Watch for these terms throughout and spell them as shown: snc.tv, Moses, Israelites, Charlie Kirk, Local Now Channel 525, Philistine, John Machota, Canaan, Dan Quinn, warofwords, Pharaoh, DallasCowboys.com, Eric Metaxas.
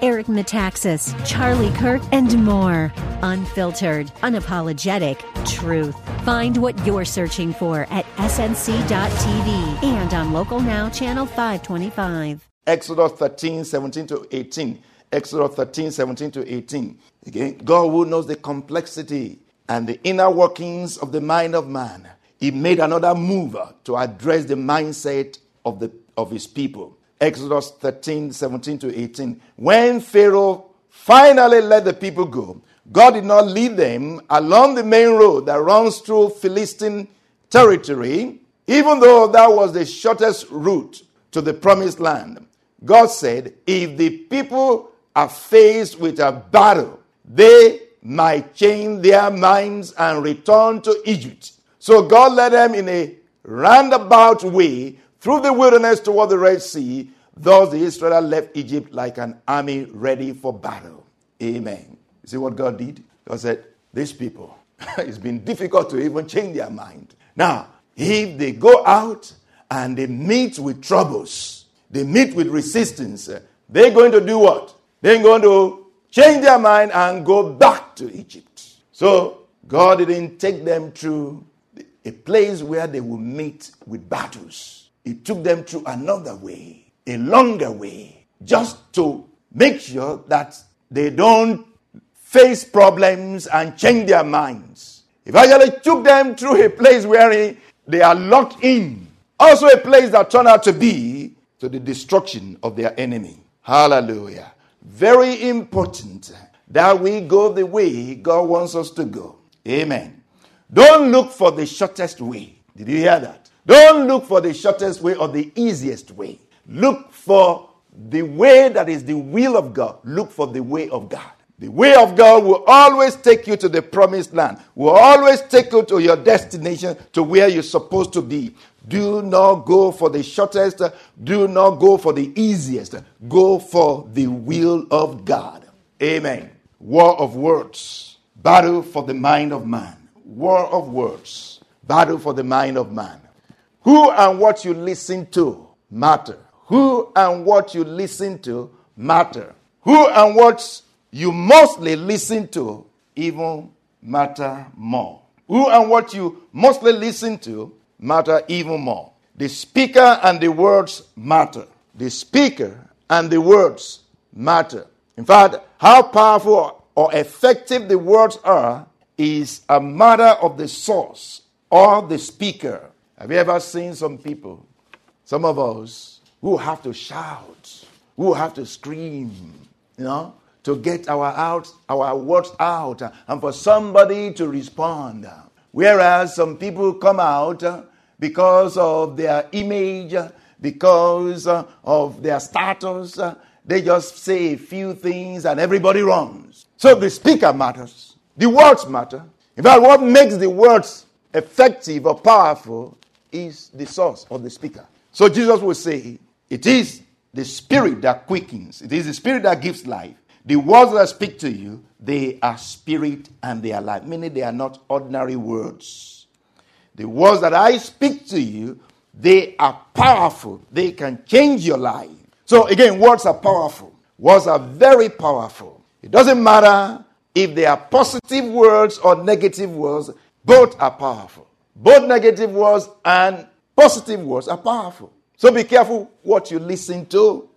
Eric Metaxas, Charlie Kirk, and more. Unfiltered, unapologetic truth. Find what you're searching for at snc.tv and on Local Now Channel 525. Exodus 13:17-18. Exodus 13:17-18. Again, God who knows the complexity and the inner workings of the mind of man, he made another move to address the mindset of his people. Exodus 13:17-18. When Pharaoh finally let the people go, God did not lead them along the main road that runs through Philistine territory, even though that was the shortest route to the promised land. God said, if the people are faced with a battle, they might change their minds and return to Egypt. So God led them in a roundabout way through the wilderness toward the Red Sea. Thus the Israelites left Egypt like an army ready for battle. Amen. See what God did? God said, these people, it's been difficult to even change their mind. Now, if they go out and they meet with troubles, they meet with resistance, they're going to do what? They're going to change their mind and go back to Egypt. So, God didn't take them through a place where they will meet with battles. He took them through another way, a longer way, just to make sure that they don't face problems and change their minds. Eventually took them through a place where they are locked in. Also a place that turned out to be to the destruction of their enemy. Hallelujah. Very important that we go the way God wants us to go. Amen. Don't look for the shortest way. Did you hear that? Don't look for the shortest way or the easiest way. Look for the way that is the will of God. Look for the way of God. The way of God will always take you to the promised land, will always take you to your destination, to where you're supposed to be. Do not go for the shortest. Do not go for the easiest. Go for the will of God. Amen. War of words. Battle for the mind of man. War of words. Battle for the mind of man. Who and what you listen to matter. Who and what you listen to matter. Who and what you mostly listen to even matter more. Who and what you mostly listen to matter even more. The speaker and the words matter. The speaker and the words matter. In fact, how powerful or effective the words are is a matter of the source or the speaker. Have you ever seen some people, some of us, who have to shout, who have to scream, you know, to get our words out and for somebody to respond. Whereas some people come out because of their image, because of their status, they just say a few things and everybody runs. So the speaker matters. The words matter. In fact, what makes the words effective or powerful is the source of the speaker. So Jesus will say, it is the spirit that quickens. It is the spirit that gives life. The words that speak to you, they are spirit and they are life. Meaning they are not ordinary words. The words that I speak to you, they are powerful. They can change your life. So again, words are powerful. Words are very powerful. It doesn't matter if they are positive words or negative words. Both are powerful. Both negative words and positive words are powerful. So be careful what you listen to.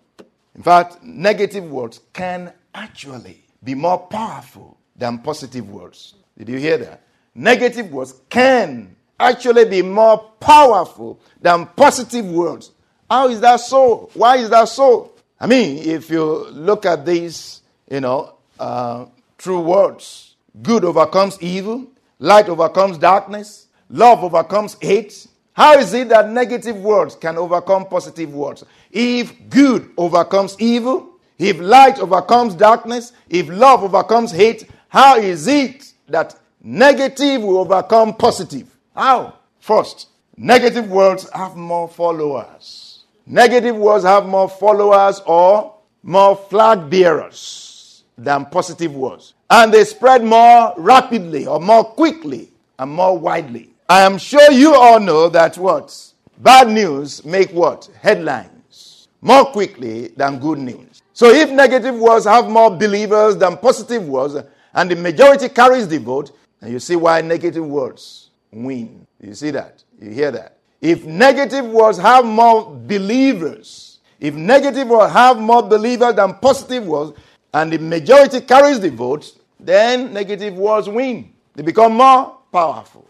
In fact, negative words can actually be more powerful than positive words. Did you hear that? Negative words can actually be more powerful than positive words. How is that so? Why is that so? I mean, if you look at these, true words, good overcomes evil, light overcomes darkness, love overcomes hate. How is it that negative words can overcome positive words? If good overcomes evil, if light overcomes darkness, if love overcomes hate, how is it that negative will overcome positive? How? First, negative words have more followers. Negative words have more followers or more flag bearers than positive words. And they spread more rapidly or more quickly and more widely. I am sure you all know that what? Bad news make what? Headlines. More quickly than good news. So if negative words have more believers than positive words, and the majority carries the vote, and you see why negative words win. You see that? You hear that? If negative words have more believers, if negative words have more believers than positive words, and the majority carries the vote, then negative words win. They become more powerful.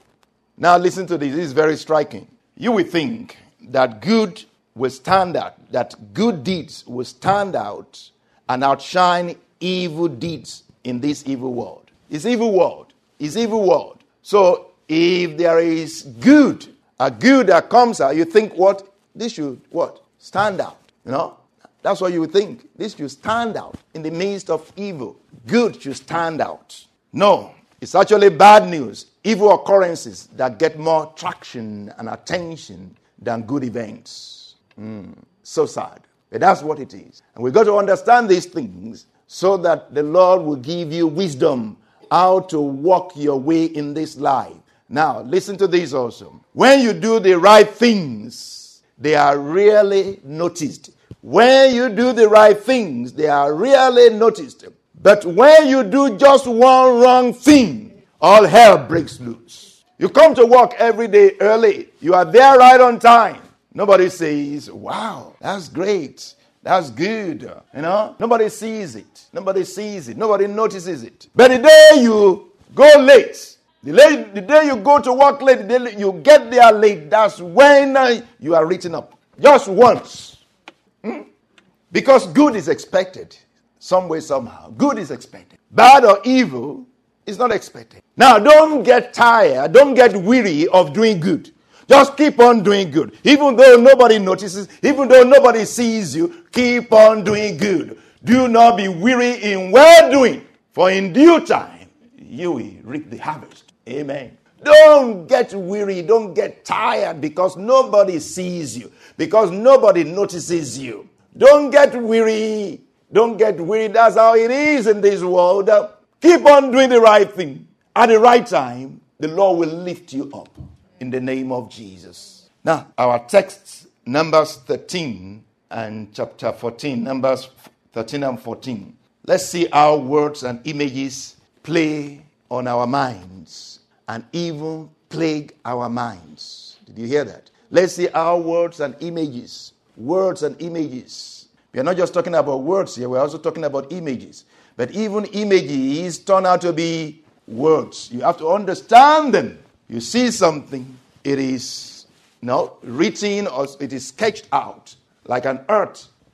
Now listen to this. This is very striking. You will think that good will stand out, that good deeds will stand out and outshine evil deeds in this evil world. It's evil world. It's evil world. So if there is good, a good that comes out, you think what? This should what? Stand out. You know? That's what you think. This should stand out in the midst of evil. Good should stand out. No, it's actually bad news, evil occurrences that get more traction and attention than good events. So sad. But that's what it is. And we've got to understand these things so that the Lord will give you wisdom how to walk your way in this life. Now, listen to this also. When you do the right things, they are rarely noticed. When you do the right things, they are rarely noticed. But when you do just one wrong thing, all hell breaks loose. You come to work every day early. You are there right on time. Nobody says, wow, that's great. That's good. You know, nobody sees it. Nobody sees it. Nobody notices it. But the day you go late, the day you go to work late, the day you get there late, that's when you are written up. Just once. Because good is expected. Some way, somehow. Good is expected. Bad or evil is not expected. Now, don't get tired. Don't get weary of doing good. Just keep on doing good. Even though nobody notices, even though nobody sees you, keep on doing good. Do not be weary in well-doing, for in due time, you will reap the harvest. Amen. Don't get weary. Don't get tired because nobody sees you, because nobody notices you. Don't get weary. Don't get weary. That's how it is in this world. Keep on doing the right thing. At the right time, the Lord will lift you up. In the name of Jesus. Now, our texts, Numbers 13 and chapter 14, Numbers 13 and 14. Let's see how words and images play on our minds and even plague our minds. Did you hear that? Let's see how words and images. We are not just talking about words here, we're also talking about images. But even images turn out to be words. You have to understand them. You see something, it is written or it is sketched out like an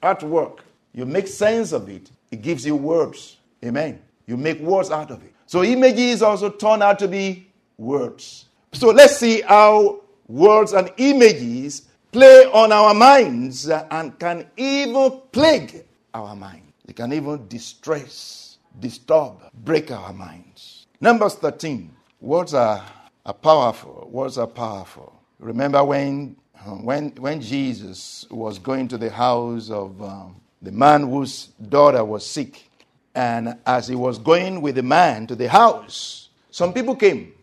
artwork. You make sense of it. It gives you words. Amen. You make words out of it. So images also turn out to be words. So let's see how words and images play on our minds and can even plague our mind. They can even distress, disturb, break our minds. Numbers 13. Words are powerful. Remember when Jesus was going to the house of the man whose daughter was sick, and as he was going with the man to the house, some people came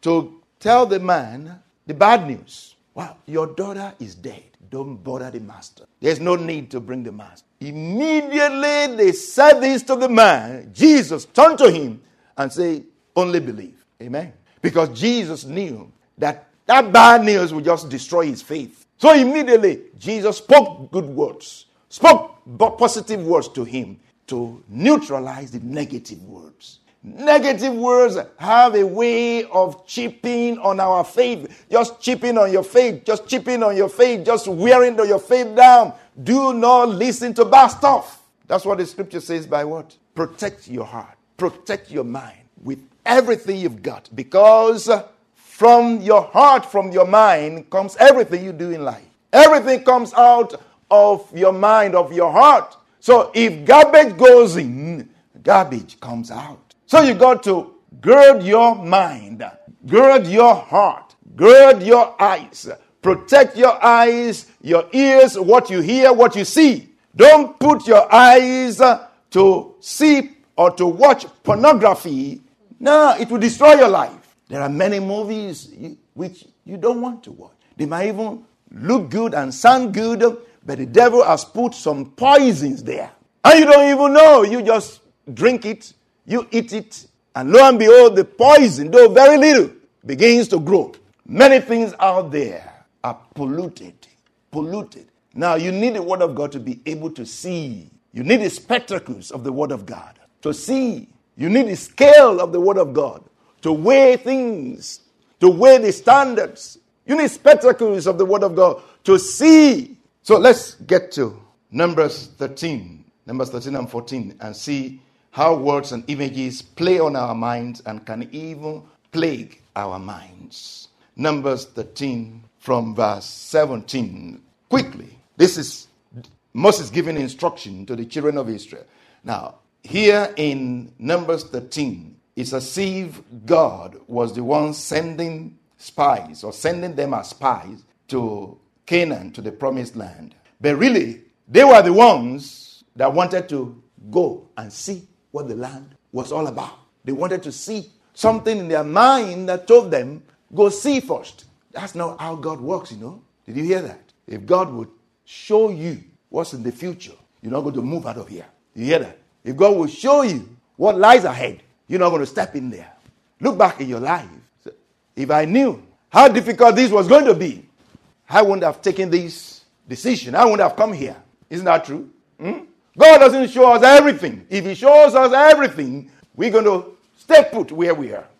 to tell the man the bad news. Wow, your daughter is dead. Don't bother the master. There's no need to bring the master. Immediately they said this to the man. Jesus turned to him and said, only believe. Amen. Because Jesus knew that bad news would just destroy his faith. So immediately, Jesus spoke good words, spoke positive words to him to neutralize the negative words. Negative words have a way of chipping on our faith, just chipping on your faith, just wearing your faith down. Do not listen to bad stuff. That's what the scripture says by what? Protect your heart, protect your mind with everything you've got, because from your heart, from your mind comes everything you do in life. Everything comes out of your mind, of your heart. So if garbage goes in, garbage comes out. So you got to gird your mind, gird your heart, gird your eyes, Protect your eyes, your ears, what you hear, what you see. Don't put your eyes to see or to watch pornography. No, it will destroy your life. There are many movies which you don't want to watch. They might even look good and sound good, but the devil has put some poisons there. And you don't even know. You just drink it, you eat it, and lo and behold, the poison, though very little, begins to grow. Many things out there are polluted. Now, you need the Word of God to be able to see. You need the spectacles of the Word of God to see. You need the scale of the Word of God to weigh things, to weigh the standards. You need spectacles of the Word of God to see. So let's get to Numbers 13 and 14 and see how words and images play on our minds and can even plague our minds. Numbers 13 from verse 17. Quickly, this is Moses giving instruction to the children of Israel. Now, here in Numbers 13, it's as if God was the one sending spies or sending them as spies to Canaan, to the promised land. But really, they were the ones that wanted to go and see what the land was all about. They wanted to see something in their mind that told them, go see first. That's not how God works, you know. Did you hear that? If God would show you what's in the future, you're not going to move out of here. You hear that? If God will show you what lies ahead, you're not going to step in there. Look back in your life. If I knew how difficult this was going to be, I wouldn't have taken this decision. I wouldn't have come here. Isn't that true? God doesn't show us everything. If He shows us everything, we're going to stay put where we are.